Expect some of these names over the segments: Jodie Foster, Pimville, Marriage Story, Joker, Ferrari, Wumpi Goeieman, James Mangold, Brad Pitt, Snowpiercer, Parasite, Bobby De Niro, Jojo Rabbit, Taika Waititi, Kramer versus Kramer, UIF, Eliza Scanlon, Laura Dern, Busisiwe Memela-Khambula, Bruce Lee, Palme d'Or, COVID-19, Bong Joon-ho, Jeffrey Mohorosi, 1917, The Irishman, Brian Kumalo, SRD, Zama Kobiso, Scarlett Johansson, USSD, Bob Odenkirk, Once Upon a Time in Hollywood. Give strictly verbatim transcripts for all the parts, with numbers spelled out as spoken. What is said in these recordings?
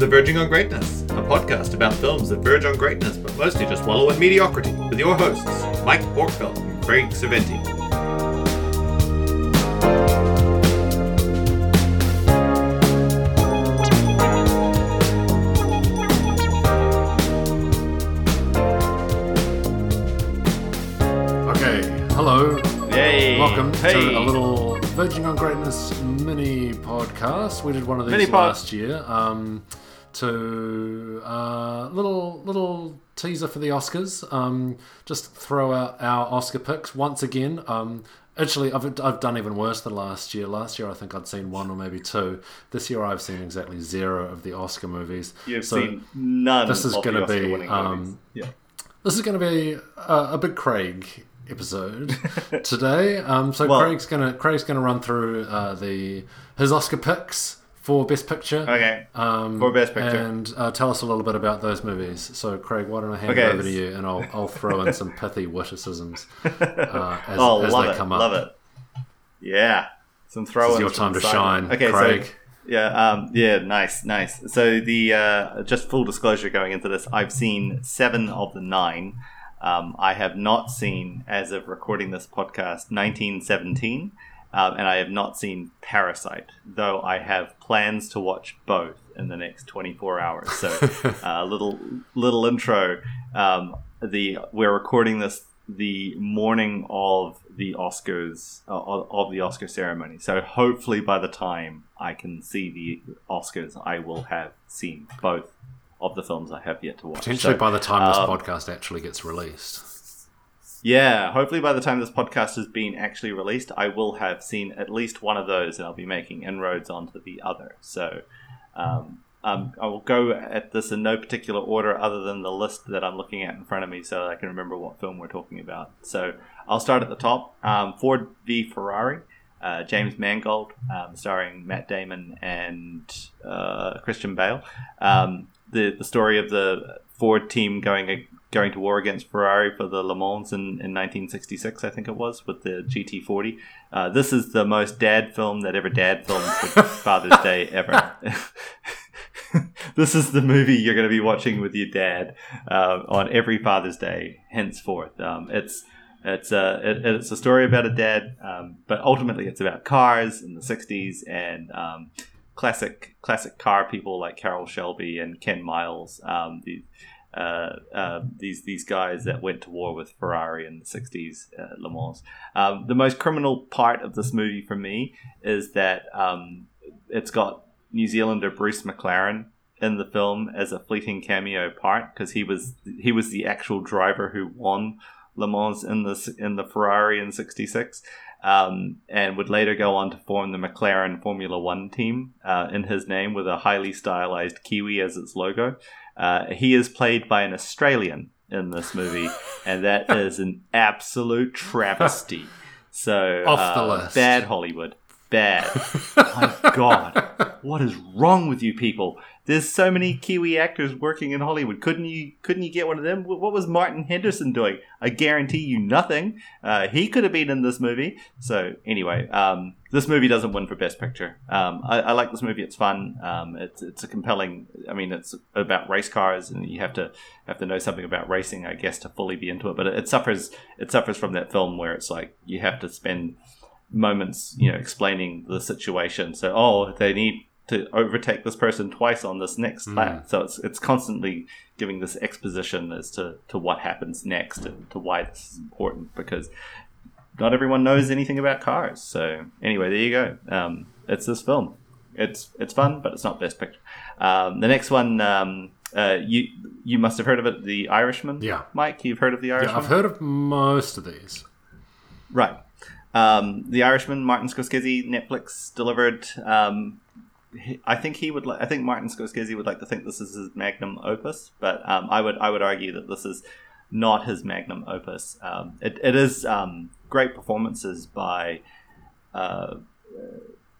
Welcome to Verging on Greatness, a podcast about films that verge on greatness but mostly just wallow in mediocrity, with your hosts, Mike Borkville and Craig Cerventi. Welcome hey. to a little Verging on Greatness mini podcast. We did one of these mini last pod. year. Um, to uh, little little teaser for the Oscars. Um, just throw out our Oscar picks once again. Um, actually, I've I've done even worse than last year. Last year, I think I'd seen one or maybe two. This year, I've seen exactly zero of the Oscar movies. You've so seen none. This is going to be um, yeah. This is going to be a, a big Craig episode today. Um, so well, Craig's gonna Craig's gonna run through uh, the his Oscar picks for Best Picture. Okay. Um, for Best Picture, and uh, tell us a little bit about those movies. So Craig, why don't I hand okay. it over to you, and I'll I'll throw in some pithy witticisms uh, as, oh, as they it. come up. Love it. Yeah. Some throw-ins. It's your time to shine, okay, Craig. So, yeah. Um, yeah. Nice. Nice. So the uh, just full disclosure going into this, I've seen seven of the nine. Um, I have not seen, as of recording this podcast, nineteen seventeen, um, and I have not seen Parasite, though I have plans to watch both in the next twenty-four hours. So a uh, little little intro. Um, the we're recording this the morning of the Oscars, uh, of the Oscar ceremony. So hopefully by the time I can see the Oscars, I will have seen both of the films I have yet to watch. Potentially so, by the time this um, podcast actually gets released. Yeah, hopefully by the time this podcast has been actually released, I will have seen at least one of those, and I'll be making inroads onto the other. So um, um, I will go at this in no particular order other than the list that I'm looking at in front of me so that I can remember what film we're talking about. So I'll start at the top. Um, Ford v Ferrari, uh, James Mangold, um, starring Matt Damon and uh, Christian Bale. Um The, the story of the Ford team going going to war against Ferrari for the Le Mans in, in nineteen sixty-six, I think it was, with the G T forty. Uh, this is the most dad film that ever dad filmed for Father's Day ever. This is the movie you're going to be watching with your dad uh, on every Father's Day henceforth. Um, it's it's a it, it's a story about a dad, um, but ultimately it's about cars in the sixties and. Um, Classic, classic car people like Carroll Shelby and Ken Miles. Um, the, uh, uh, these these guys that went to war with Ferrari in the sixties, uh, Le Mans. Um, the most criminal part of this movie for me is that um, it's got New Zealander Bruce McLaren in the film as a fleeting cameo part because he was he was the actual driver who won Le Mans in the in the Ferrari in sixty-six. Um, and would later go on to form the McLaren Formula One team uh, in his name with a highly stylized Kiwi as its logo. Uh, he is played by an Australian in this movie, and that is an absolute travesty. So, Off the uh, list. Bad Hollywood. Bad. My God. What is wrong with you people? There's so many Kiwi actors working in Hollywood. Couldn't you couldn't you get one of them? What was Martin Henderson doing? I guarantee you nothing. Uh, he could have been in this movie. So anyway, um, this movie doesn't win for Best Picture. Um, I, I like this movie. It's fun. Um, it's it's a compelling. I mean, it's about race cars, and you have to have to know something about racing, I guess, to fully be into it. But it, it suffers it suffers from that film where it's like you have to spend moments, you know, explaining the situation. So, oh, they need to overtake this person twice on this next mm. lap. So it's it's constantly giving this exposition as to, to what happens next and to why this is important, because not everyone knows anything about cars. So anyway, there you go. Um, it's this film. It's it's fun, but it's not Best Picture. Um, the next one, um, uh, you you must have heard of it, The Irishman. Yeah. Mike, you've heard of The Irishman? Yeah, I've heard of most of these. Right. Um, The Irishman, Martin Scorsese, Netflix delivered. Um, he, I think he would. Li- I think Martin Scorsese would like to think this is his magnum opus, but um, I would. I would argue that this is not his magnum opus. Um, it, it is um, great performances by uh,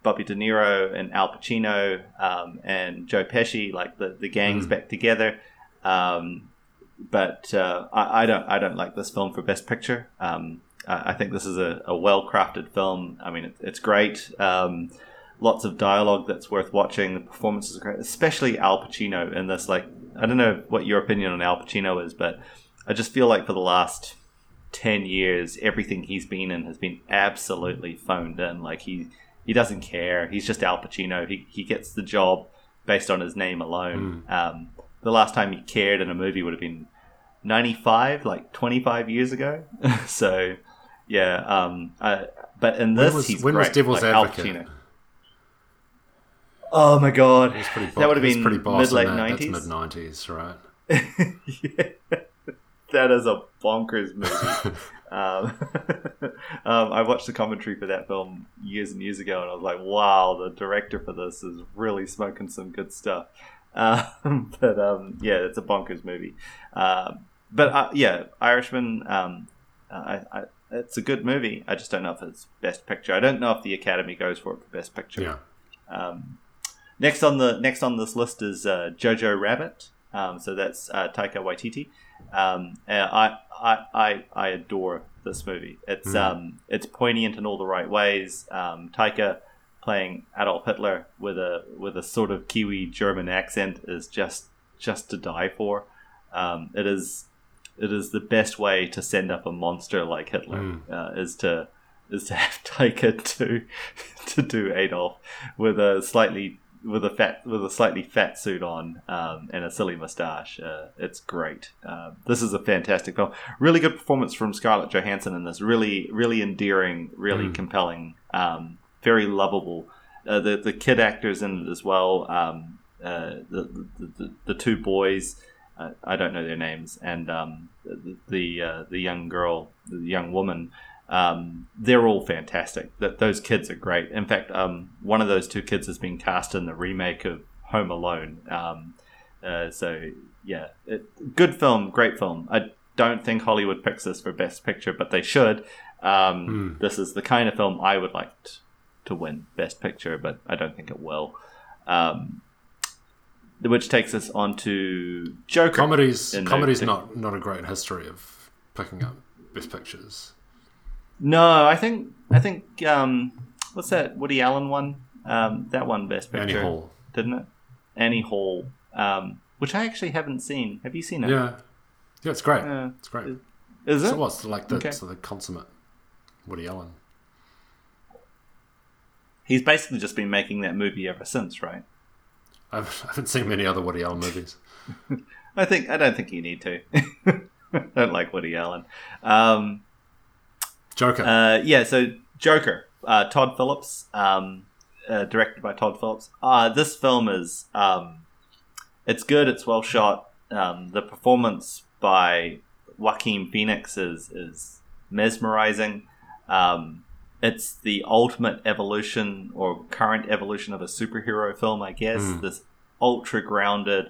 Bobby De Niro and Al Pacino um, and Joe Pesci. Like the, the gang's mm. back together. Um, but uh, I, I don't. I don't like this film for Best Picture. Um, I think this is a, a well-crafted film. I mean, it, it's great. Um, lots of dialogue that's worth watching. The performances are great, especially Al Pacino in this. Like, I don't know what your opinion on Al Pacino is, but I just feel like for the last ten years, everything he's been in has been absolutely phoned in. Like, he he doesn't care. He's just Al Pacino. He, he gets the job based on his name alone. Mm. Um, the last time he cared in a movie would have been ninety-five, like twenty-five years ago. So, yeah. Um, I, but in this, when was, he's when great. When was Devil's like, Advocate? Al Pacino. Oh, my God. Pretty bo- that would have been mid-late nineties. That's mid-nineties, right? Yeah. That is a bonkers movie. um, um, I watched the commentary for that film years and years ago, and I was like, wow, the director for this is really smoking some good stuff. Um, but, um, yeah, it's a bonkers movie. Uh, but, uh, yeah, Irishman, um, I, I, it's a good movie. I just don't know if it's Best Picture. I don't know if the Academy goes for it for Best Picture. Yeah. Um, next on the next on this list is uh, Jojo Rabbit. Um, so that's uh, Taika Waititi. Um, I, I I I adore this movie. It's mm. um it's poignant in all the right ways. Um, Taika playing Adolf Hitler with a with a sort of Kiwi German accent is just just to die for. Um, it is it is the best way to send up a monster like Hitler. Mm. Uh, is to is to have Taika to to do Adolf with a slightly with a fat with a slightly fat suit on um, and a silly mustache. Uh, it's great. Uh, this is a fantastic film. Really good performance from Scarlett Johansson in this. Really, really endearing, really mm. compelling, um, very lovable. Uh, the the kid actors in it as well. Um, uh, the, the, the the two boys. Uh, I don't know their names, and um, the the, uh, the young girl, the young woman. Um, they're all fantastic. That those kids are great. In fact, um, one of those two kids has been cast in the remake of Home Alone. Um, uh, so yeah, it, good film, great film. I don't think Hollywood picks this for Best Picture, but they should. Um, mm. This is the kind of film I would like t- to win Best Picture, but I don't think it will. Um, which takes us on to Joker. Comedy's comedy's not not a great history of picking up Best Pictures. No, I think I think um, what's that Woody Allen one? Um, that one Best Picture, Annie Hall, didn't it? Annie Hall, um, which I actually haven't seen. Have you seen it? Yeah, yeah, it's great. Uh, it's great. Is, is it? So what's like the okay. so the consummate Woody Allen? He's basically just been making that movie ever since, right? I've, I haven't seen many other Woody Allen movies. I think I don't think you need to. I don't like Woody Allen. Um, Joker. Uh, yeah, so Joker, uh, Todd Phillips, um, uh, directed by Todd Phillips. Uh, this film is, um, it's good, it's well shot. Um, the performance by Joaquin Phoenix is, is mesmerizing. Um, it's the ultimate evolution or current evolution of a superhero film, I guess. Mm. This ultra-grounded,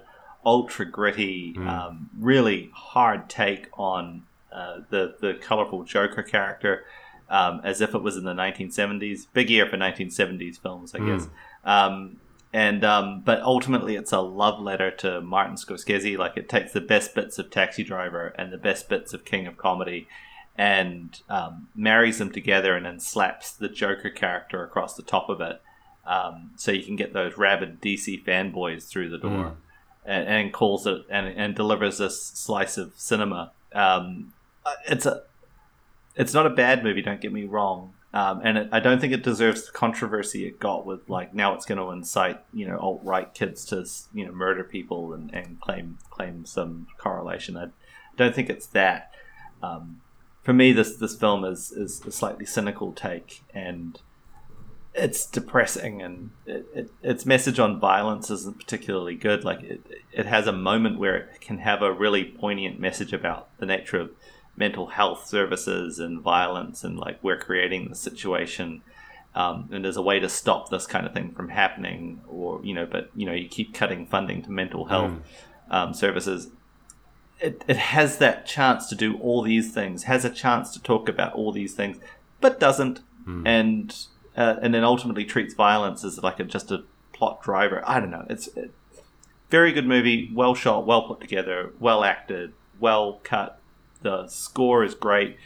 ultra-gritty, mm. um, really hard take on... Uh, the the colorful Joker character, um, as if it was in the nineteen seventies. Big year for nineteen seventies films, I mm. guess. Um, and um, but ultimately, it's a love letter to Martin Scorsese. Like, it takes the best bits of Taxi Driver and the best bits of King of Comedy, and um, marries them together, and then slaps the Joker character across the top of it, um, so you can get those rabid D C fanboys through the door, mm. and, and calls it and and delivers this slice of cinema. Um, It's a, it's not a bad movie. Don't get me wrong, um, and it, I don't think it deserves the controversy it got with like now it's going to incite you know alt-right kids to you know murder people and, and claim claim some correlation. I don't think it's that. Um, for me, this this film is is a slightly cynical take, and it's depressing, and it, it, its message on violence isn't particularly good. Like it it has a moment where it can have a really poignant message about the nature of mental health services and violence, and like we're creating the situation, um, and there's a way to stop this kind of thing from happening, or you know, but you know, you keep cutting funding to mental health mm. um, services. It it has that chance to do all these things, has a chance to talk about all these things, but doesn't, mm. and uh, and then ultimately treats violence as like a, just a plot driver. I don't know. It's a very good movie, well shot, well put together, well acted, well cut. The score is great.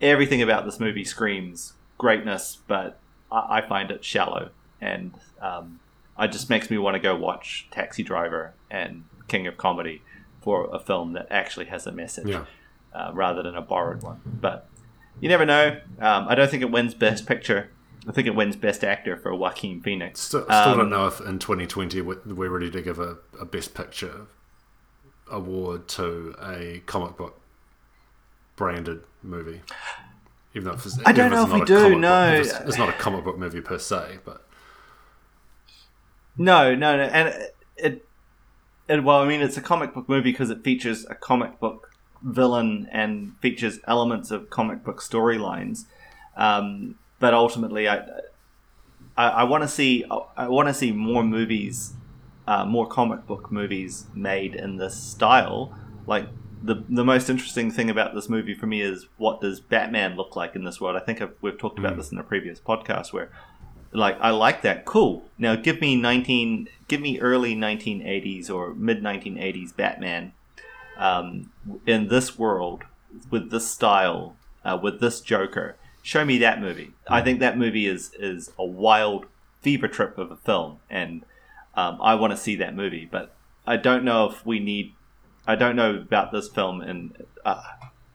Everything about this movie screams greatness, but I, I find it shallow. and um, it just makes me want to go watch Taxi Driver and King of Comedy for a film that actually has a message, yeah. uh, rather than a borrowed one. But you never know. Um, I don't think it wins Best Picture. I think it wins Best Actor for Joaquin Phoenix. Still, still um, don't know if in twenty twenty we're ready to give a, a Best Picture award to a comic book branded movie. Even though it's, I don't know if we do. No, book, it's, it's not a comic book movie per se, but no, no, no, and it, it, it well, I mean, it's a comic book movie because it features a comic book villain and features elements of comic book storylines. Um, but ultimately, I, I, I want to see, I want to see more movies, uh, more comic book movies made in this style, like. The the most interesting thing about this movie for me is, what does Batman look like in this world? I think I've, we've talked about this in a previous podcast where, like, I like that. Cool. Now give me nineteen, give me early nineteen eighties or mid nineteen eighties Batman, um, in this world with this style, uh, with this Joker. Show me that movie. I think that movie is is a wild fever trip of a film, and um, I want to see that movie. But I don't know if we need. I don't know about this film, and uh,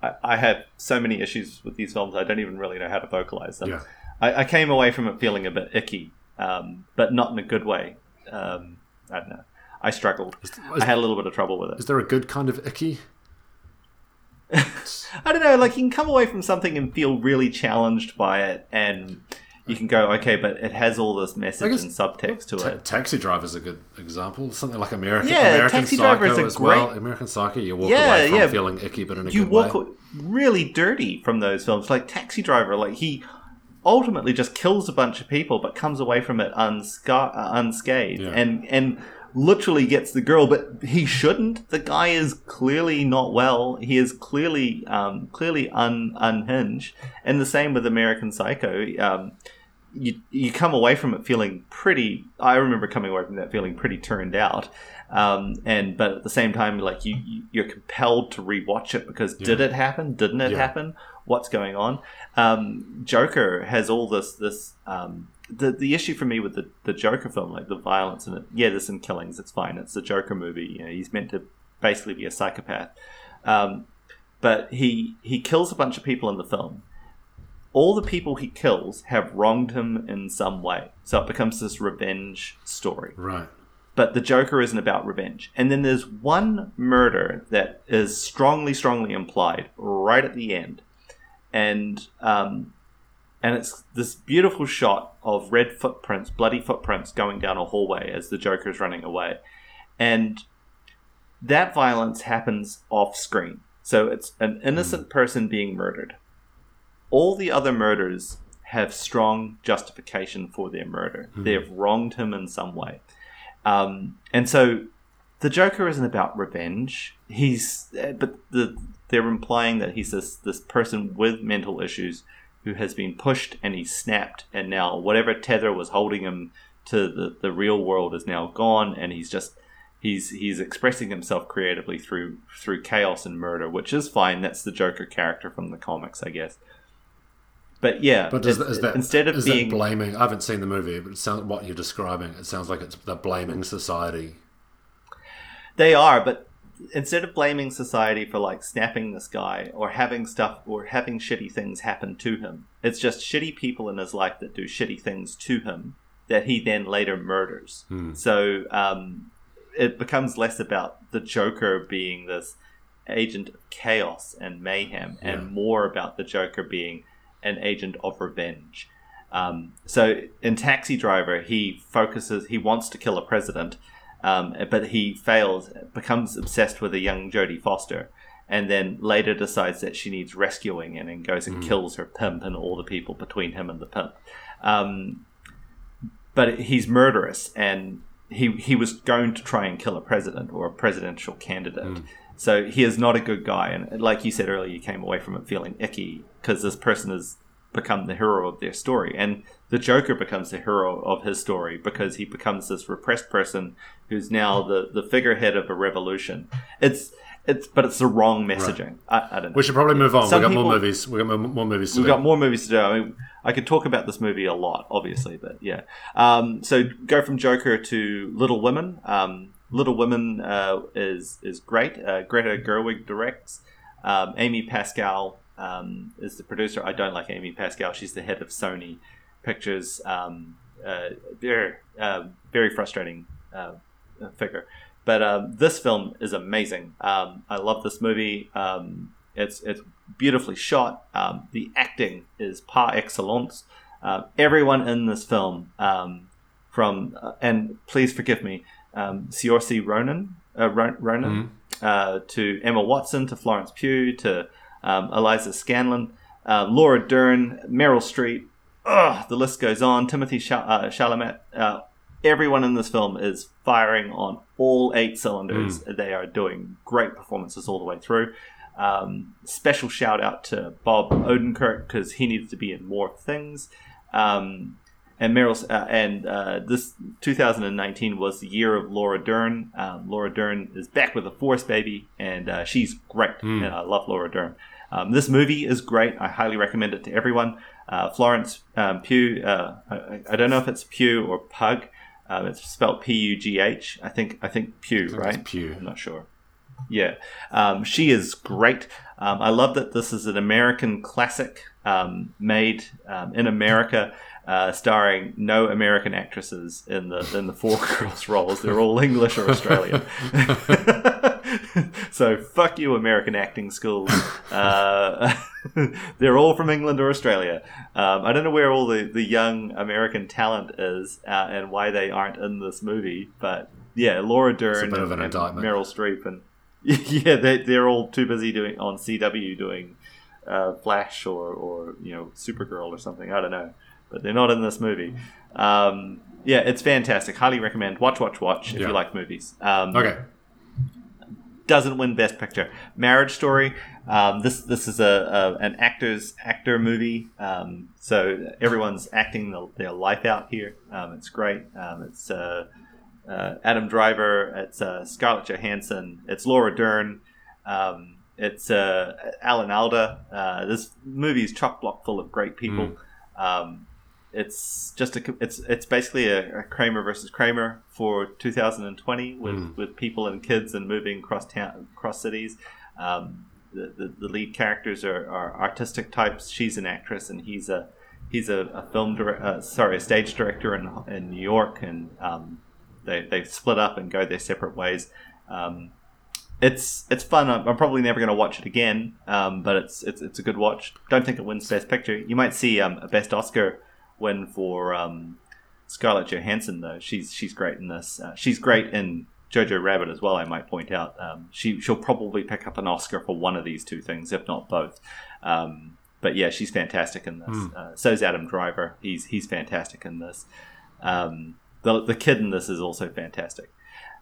I, I have so many issues with these films. I don't even really know how to vocalize them. Yeah. I, I came away from it feeling a bit icky, um, but not in a good way. Um, I don't know. I struggled. Is, is, I had a little bit of trouble with it. Is there a good kind of icky? I don't know. Like, you can come away from something and feel really challenged by it, and you can go, okay, but it has all this message guess, and subtext to ta- it. Taxi Driver is a good example. Something like American, yeah, American Taxi Driver is a as great... well. American Psycho, you walk yeah, away from yeah. feeling icky, but in a you good way. You walk really dirty from those films. Like Taxi Driver, like he ultimately just kills a bunch of people, but comes away from it unsca- unscathed yeah. and and literally gets the girl, but he shouldn't. The guy is clearly not well. He is clearly um, clearly un- unhinged. And the same with American Psycho. Um, You you come away from it feeling pretty. I remember coming away from that feeling pretty turned out, um, and but at the same time, like you, you you're compelled to rewatch it because yeah. did it happen? Didn't it yeah. happen? What's going on? Um, Joker has all this this um, the the issue for me with the, the Joker film, like the violence in it. Yeah, there's some killings. It's fine. It's a Joker movie. You know, he's meant to basically be a psychopath, um, but he he kills a bunch of people in the film. All the people he kills have wronged him in some way. So it becomes this revenge story. Right. But the Joker isn't about revenge. And then there's one murder that is strongly, strongly implied right at the end. And um, and it's this beautiful shot of red footprints, bloody footprints going down a hallway as the Joker's running away. And that violence happens off screen. So it's an innocent mm. person being murdered. All the other murders have strong justification for their murder. Mm. They have wronged him in some way. Um, and so the Joker isn't about revenge. He's, but the, they're implying that he's this, this person with mental issues who has been pushed and he snapped. And now whatever tether was holding him to the, the real world is now gone. And he's just, he's, he's expressing himself creatively through, through chaos and murder, which is fine. That's the Joker character from the comics, I guess. But yeah, but is, is that, instead of is being that blaming, I haven't seen the movie, but it sounds what you're describing. It sounds like it's they're blaming society. They are, but instead of blaming society for like snapping this guy or having stuff or having shitty things happen to him, it's just shitty people in his life that do shitty things to him that he then later murders. Hmm. So um, it becomes less about the Joker being this agent of chaos and mayhem, yeah. and more about the Joker being an agent of revenge. Um, so in Taxi Driver, he focuses, he wants to kill a president, um, but he fails, becomes obsessed with a young Jodie Foster, and then later decides that she needs rescuing and then goes and mm. kills her pimp and all the people between him and the pimp. Um, but he's murderous, and he, he was going to try and kill a president or a presidential candidate. Mm. So he is not a good guy. And like you said earlier, you came away from it feeling icky because this person has become the hero of their story. And the Joker becomes the hero of his story because he becomes this repressed person who's now the, the figurehead of a revolution. It's It's but it's the wrong messaging. Right. I, I don't know. We should probably move on. Some we got people, more movies. We got more, more movies to do. We got more movies to do. I mean, I could talk about this movie a lot, obviously, but yeah. Um, so go from Joker to Little Women. Um, Little Women uh, is is great. Uh, Greta Gerwig directs. Um, Amy Pascal um, is the producer. I don't like Amy Pascal. She's the head of Sony Pictures. Um, uh, very uh, very frustrating uh, figure. But um, this film is amazing. Um, I love this movie. Um, it's it's beautifully shot. Um, the acting is par excellence. Uh, everyone in this film, um, from uh, and please forgive me, um, Saoirse Ronan, uh, Ronan mm-hmm. uh, to Emma Watson, to Florence Pugh, to um, Eliza Scanlon, uh, Laura Dern, Meryl Streep. Ugh, the list goes on. Timothée Ch- uh, Chalamet. Uh, Everyone in this film is firing on all eight cylinders. Mm. They are doing great performances all the way through. Um, special shout out to Bob Odenkirk because he needed to be in more things. Um, and Meryl uh, and uh, this two thousand nineteen was the year of Laura Dern. Um, Laura Dern is back with a force, baby, and uh, she's great. Mm. And I love Laura Dern. Um, this movie is great. I highly recommend it to everyone. Uh, Florence um, Pugh. Uh, I, I don't know if it's Pugh or Pug. Um, it's spelled P U G H. I think I think Pew, I right? It's Pew. I'm not sure. Yeah. Um, she is great. Um, I love that this is an American classic um, made um, in America, uh, starring no American actresses in the in the four girls' roles. They're all English or Australian. So fuck you, American acting schools. Uh, they're all from England or Australia. Um, I don't know where all the, the young American talent is uh, and why they aren't in this movie. But yeah, Laura Dern and, an and Meryl Streep and yeah, they they're all too busy doing on C W doing uh, Flash or or you know Supergirl or something. I don't know, but they're not in this movie. Um, yeah, it's fantastic. Highly recommend. Watch, watch, watch if yeah. you like movies. Um, okay. Doesn't win Best Picture. Marriage Story. Um, this this is a, a an actor's actor movie. Um, so everyone's acting the, their life out here. Um, it's great. Um, it's uh, uh, Adam Driver. It's uh, Scarlett Johansson. It's Laura Dern. Um, it's uh, Alan Alda. Uh, this movie is chock block full of great people. Mm. Um, it's just a it's it's basically a, a Kramer versus Kramer for two thousand twenty with, mm. with people and kids and moving across town across cities. Um, the, the the lead characters are, are artistic types. She's an actress and he's a he's a, a film direct, uh, sorry a stage director in in New York and um, they they split up and go their separate ways. Um, It's it's fun. I'm, I'm probably never going to watch it again, um, but it's it's it's a good watch. Don't think it wins Best Picture. You might see um, a Best Oscar win for um, Scarlett Johansson though. She's she's great in this. Uh, she's great in Jojo Rabbit as well. I might point out. Um, she she'll probably pick up an Oscar for one of these two things, if not both. Um, but yeah, she's fantastic in this. Mm. Uh, so's Adam Driver. He's he's fantastic in this. Um, the the kid in this is also fantastic.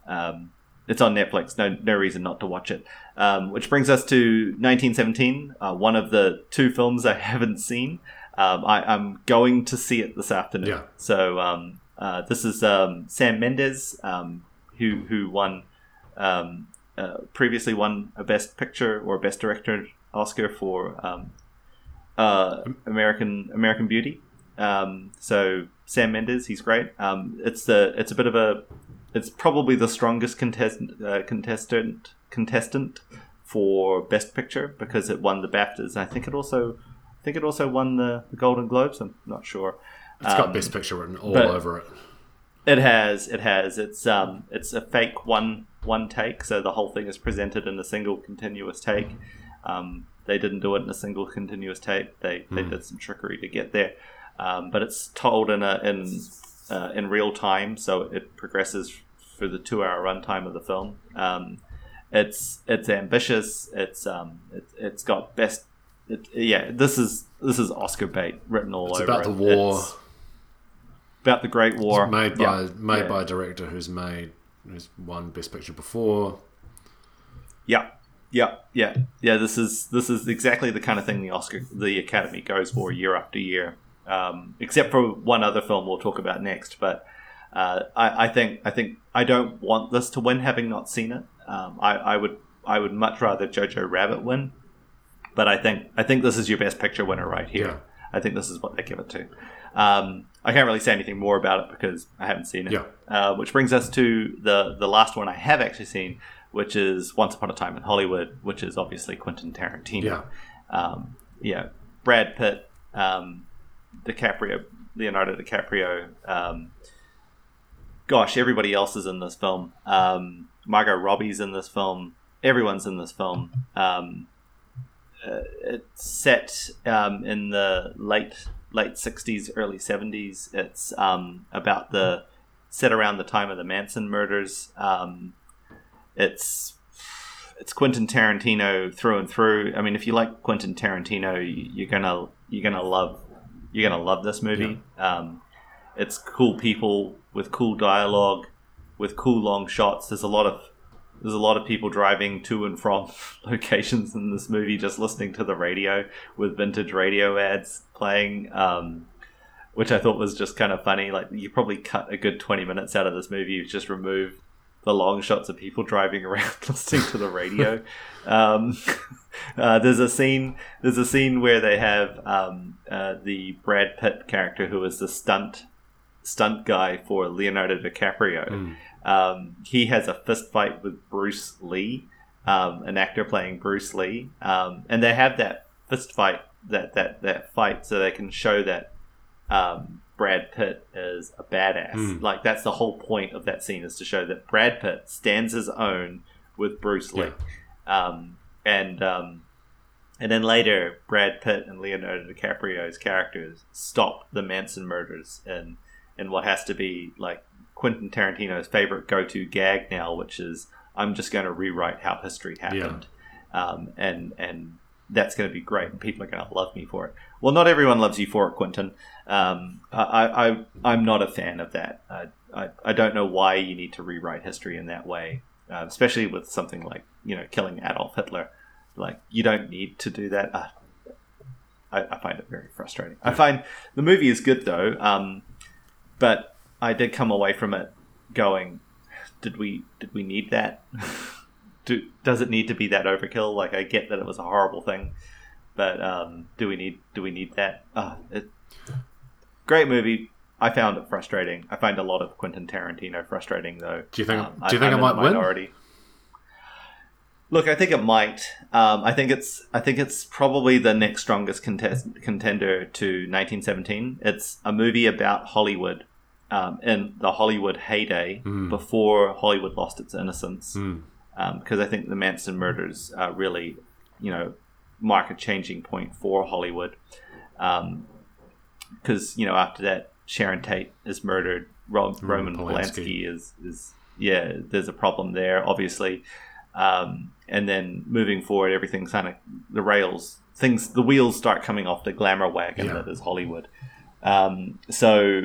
Um, It's on Netflix. No, no reason not to watch it. Um, which brings us to nineteen seventeen, uh, one of the two films I haven't seen. Um, I, I'm going to see it this afternoon. Yeah. So um, uh, this is um, Sam Mendes, um, who who won um, uh, previously won a Best Picture or Best Director Oscar for um, uh, American American Beauty. Um, so Sam Mendes, he's great. Um, it's the it's a bit of a It's probably the strongest contestant, uh, contestant contestant for Best Picture because it won the BAFTAs. I think it also, I think it also won the, the Golden Globes. I'm not sure. It's um, got Best Picture written all over it. It has. It has. It's um. It's a fake one one take, so the whole thing is presented in a single continuous take. Um, they didn't do it in a single continuous take. They they mm. did some trickery to get there. Um, but it's told in a in. Uh, in real time, so it progresses for the two-hour runtime of the film. Um, it's it's ambitious. It's um it, it's got best. It, yeah, this is this is Oscar bait written all it's over. About it. It's about the war. It's about the Great War. It's made by yeah. made yeah. by a director who's made who's won Best Picture before. Yeah, yeah, yeah, yeah. This is this is exactly the kind of thing the Oscar the Academy goes for year after year. Um, except for one other film we'll talk about next, but uh, I, I think I think I don't want this to win, having not seen it. Um, I, I would I would much rather Jojo Rabbit win, but I think I think this is your best picture winner right here. Yeah. I think this is what they give it to. Um, I can't really say anything more about it because I haven't seen it. Yeah. Uh, which brings us to the the last one I have actually seen, which is Once Upon a Time in Hollywood, which is obviously Quentin Tarantino. Yeah, um, yeah. Brad Pitt, um, DiCaprio, Leonardo DiCaprio. Um, gosh, everybody else is in this film. Um, Margot Robbie's in this film. Everyone's in this film. Um, uh, it's set um, in the late late sixties, early seventies. It's um, about the set around the time of the Manson murders. Um, it's it's Quentin Tarantino through and through. I mean, if you like Quentin Tarantino, you're gonna you're gonna love you're gonna love this movie. Yeah. Um, it's cool people with cool dialogue, with cool long shots. There's a lot of There's a lot of people driving to and from locations in this movie, just listening to the radio with vintage radio ads playing, um, which I thought was just kind of funny. Like, you probably cut a good twenty minutes out of this movie. You just remove the long shots of people driving around listening to the radio. um, uh, there's a scene. There's a scene where they have um, uh, the Brad Pitt character, who is the stunt stunt guy for Leonardo DiCaprio. Mm. Um, he has a fist fight with Bruce Lee, um, an actor playing Bruce Lee, um, and they have that fist fight, that that that fight, so they can show that um, Brad Pitt is a badass. Mm. Like, that's the whole point of that scene, is to show that Brad Pitt stands his own with Bruce Lee. Yeah. Um, and um, and then later, Brad Pitt and Leonardo DiCaprio's characters stop the Manson murders in in what has to be like Quentin Tarantino's favorite go-to gag now, which is, I'm just going to rewrite how history happened. Yeah. Um, and and that's going to be great, and people are going to love me for it. Well, not everyone loves you for it, Quentin. Um, I, I, I'm not a fan of that. I, I, I don't know why you need to rewrite history in that way, uh, especially with something like, you know, killing Adolf Hitler. Like, you don't need to do that. Uh, I, I find it very frustrating. Yeah. I find the movie is good, though, um, but I did come away from it going, did we did we need that? do, does it need to be that overkill? Like, I get that it was a horrible thing, but um, do we need do we need that? Oh, it, great movie. I found it frustrating. I find a lot of Quentin Tarantino frustrating, though. Do you think? Um, do you I, think I'm I might win? Look, I think it might. Um, I think it's I think it's probably the next strongest contest, contender to nineteen seventeen. It's a movie about Hollywood. Um, in the Hollywood heyday, mm. before Hollywood lost its innocence, mm. um, because I think the Manson murders uh, really, you know, mark a changing point for Hollywood. Um, because, you know, after that, Sharon Tate is murdered. Rob, mm, Roman Polanski, Polanski is, is yeah. There's a problem there, obviously. Um, and then moving forward, everything's kind of the rails, things, the wheels start coming off the glamour wagon yeah. that is Hollywood. Um, so.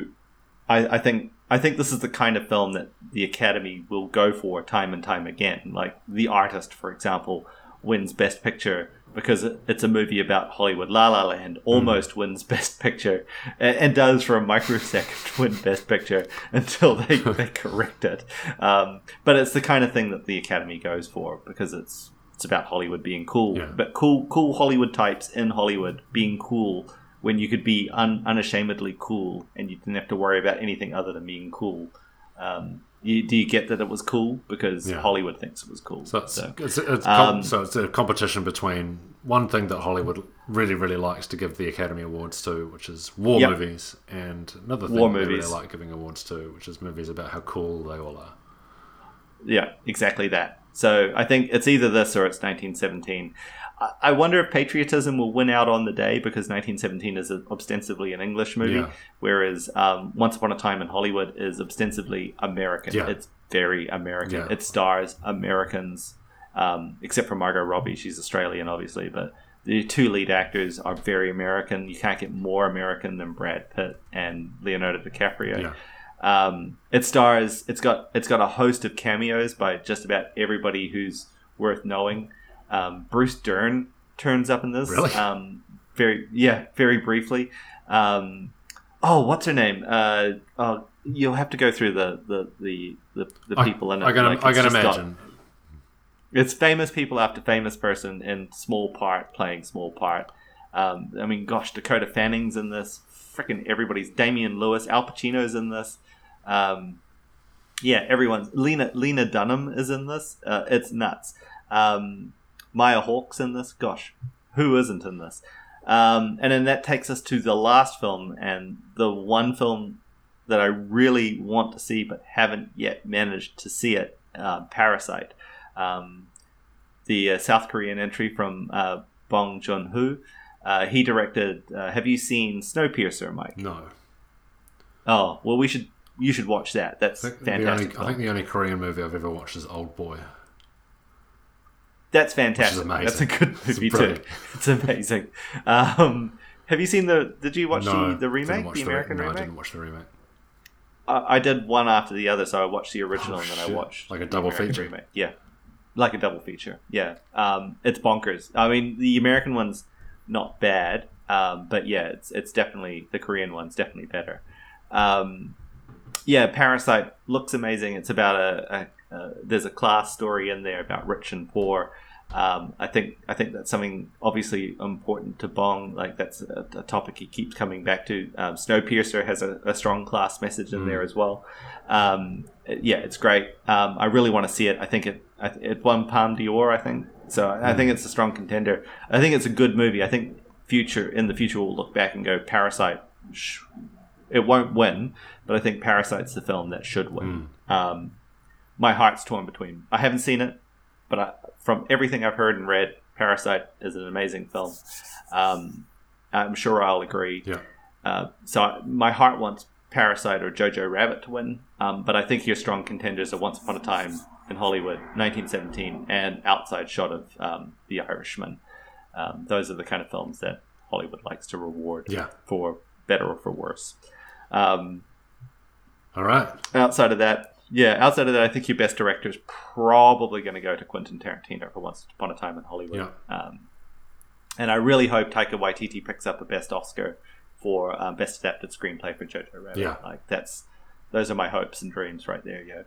I, I think I think this is the kind of film that the Academy will go for time and time again. Like, The Artist, for example, wins Best Picture because it's a movie about Hollywood. La La Land almost mm. wins Best Picture and, and does for a microsecond win Best Picture until they, they correct it. Um, but it's the kind of thing that the Academy goes for because it's it's about Hollywood being cool. Yeah. But cool cool Hollywood types in Hollywood being cool, when you could be un- unashamedly cool and you didn't have to worry about anything other than being cool. Um, you, do you get that it was cool? Because yeah. Hollywood thinks it was cool. So it's, so. It's, it's com- um, so it's a competition between one thing that Hollywood really, really likes to give the Academy Awards to, which is war yep. movies, and another thing war they movies. really like giving awards to, which is movies about how cool they all are. Yeah, exactly that. So I think it's either this or it's nineteen seventeen. I wonder if patriotism will win out on the day because nineteen seventeen is ostensibly an English movie, yeah. whereas um, Once Upon a Time in Hollywood is ostensibly American. Yeah. It's very American. Yeah. It stars Americans, um, except for Margot Robbie. She's Australian, obviously, but the two lead actors are very American. You can't get more American than Brad Pitt and Leonardo DiCaprio. Yeah. Um, it stars. It's got. It's got a host of cameos by just about everybody who's worth knowing. Um, Bruce Dern turns up in this. Really? Um, very, yeah, very briefly. Um, oh, what's her name? Uh, oh, you'll have to go through the the the, the, the people I, in it. I gotta, like, I gotta imagine. Got, It's famous people after famous person in small part playing small part. Um, I mean, gosh, Dakota Fanning's in this. Freaking everybody's. Damian Lewis, Al Pacino's in this. Um, yeah, everyone's. Lena Lena Dunham is in this. Uh, it's nuts. Um, Maya Hawke's in this. Gosh, who isn't in this? Um, and then that takes us to the last film, and the one film that I really want to see but haven't yet managed to see it, uh, Parasite. Um, the uh, South Korean entry from uh, Bong Joon-ho. Uh, he directed... Uh, have you seen Snowpiercer, Mike? No. Oh, well, we should. You should watch that. That's I fantastic. Only, I think the only Korean movie I've ever watched is Old Boy. That's fantastic. Which is amazing. That's a good movie, it's too. It's amazing. Um, have you seen the... Did you watch no, the, the remake? The American the, no, remake? No, I didn't watch the remake. I, I did one after the other, so I watched the original oh, and then shit. I watched... Like a double feature? Remake. Yeah. Like a double feature, yeah. Um, it's bonkers. I mean, the American one's not bad, um, but yeah, it's it's definitely... The Korean one's definitely better. Um, yeah, Parasite looks amazing. It's about a... a Uh, there's a class story in there about rich and poor. Um, I think I think that's something obviously important to Bong. Like, that's a, a topic he keeps coming back to. Um, Snowpiercer has a, a strong class message in mm. there as well. Um, yeah, it's great. Um, I really want to see it. I think it it won Palme d'Or. I think so. Mm. I think it's a strong contender. I think it's a good movie. I think future in the future we'll look back and go, Parasite. Sh- it won't win, but I think Parasite's the film that should win. Mm. Um, My heart's torn between. I haven't seen it, but I, from everything I've heard and read, Parasite is an amazing film. Um, I'm sure I'll agree. Yeah. Uh, so I, my heart wants Parasite or Jojo Rabbit to win, um, but I think your strong contenders are Once Upon a Time in Hollywood, nineteen seventeen, and Outside Shot of um, The Irishman. Um, those are the kind of films that Hollywood likes to reward, yeah, for better or for worse. Um, All right. Outside of that, Yeah, outside of that, I think your best director is probably going to go to Quentin Tarantino for Once Upon a Time in Hollywood. Yeah. Um, and I really hope Taika Waititi picks up a best Oscar for um, best adapted screenplay for Jojo Rabbit. Yeah. Like, that's, those are my hopes and dreams right there, yo.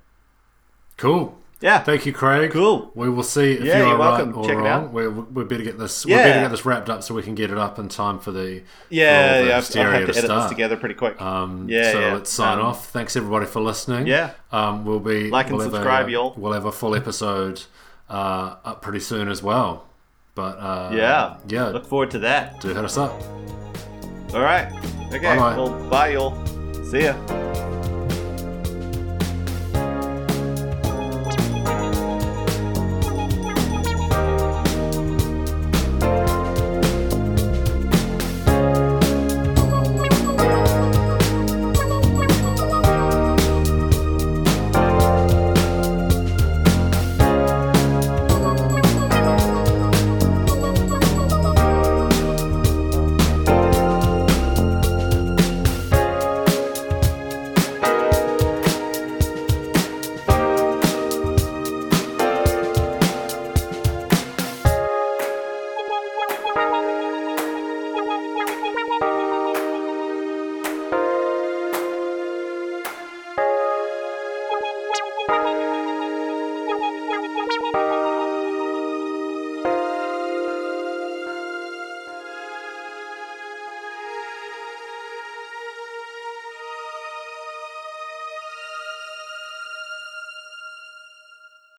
Cool. Yeah. Thank you, Craig. Cool. We will see if yeah, you are you're welcome. Right or Check wrong. It out. We, we better get this. Yeah. We better get this wrapped up so we can get it up in time for the yeah. For the yeah I've, I'll have to, to edit start. This together pretty quick. Um, yeah. So yeah. let's sign um, off. Thanks everybody for listening. Yeah. Um, we'll be like and we'll subscribe, a, y'all. We'll have a full episode uh, up pretty soon as well. But uh, yeah, yeah. Look forward to that. Do hit us up. All right. Okay. Bye, well, bye y'all. See ya.